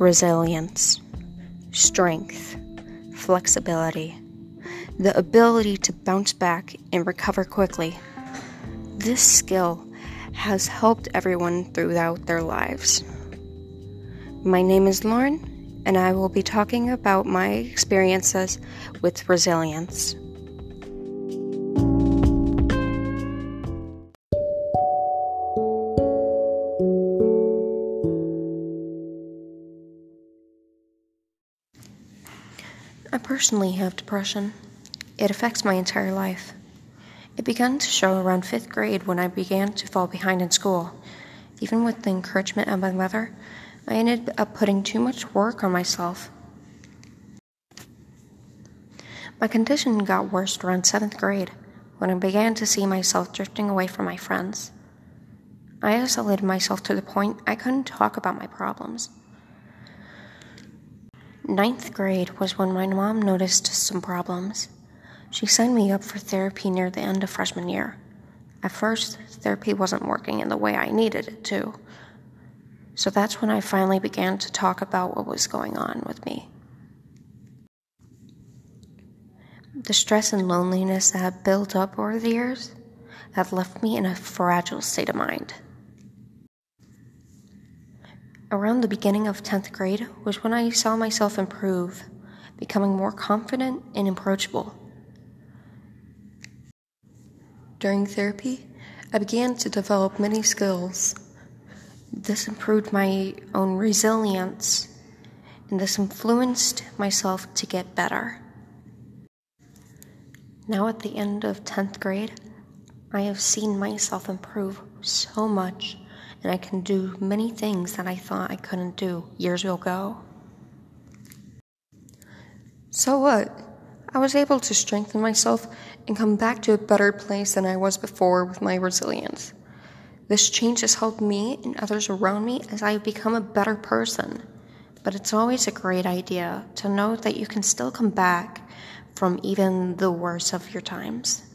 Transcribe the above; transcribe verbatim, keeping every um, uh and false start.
resilience, strength, flexibility, the ability to bounce back and recover quickly. This skill has helped everyone throughout their lives. My name is Lauren, and I will be talking about my experiences with resilience. I personally have depression. It affects my entire life. It began to show around fifth grade when I began to fall behind in school. Even with the encouragement of my mother, I ended up putting too much work on myself. My condition got worse around seventh grade when I began to see myself drifting away from my friends. I isolated myself to the point I couldn't talk about my problems. Ninth grade was when my mom noticed some problems. She signed me up for therapy near the end of freshman year. At first, therapy wasn't working in the way I needed it to. So that's when I finally began to talk about what was going on with me. The stress and loneliness that had built up over the years had left me in a fragile state of mind. Around the beginning of tenth grade was when I saw myself improve, becoming more confident and approachable. During therapy, I began to develop many skills. This improved my own resilience, and this influenced myself to get better. Now at the end of tenth grade, I have seen myself improve so much, and I can do many things that I thought I couldn't do years ago. So what? I was able to strengthen myself and come back to a better place than I was before with my resilience. This change has helped me and others around me as I have become a better person. But it's always a great idea to know that you can still come back from even the worst of your times.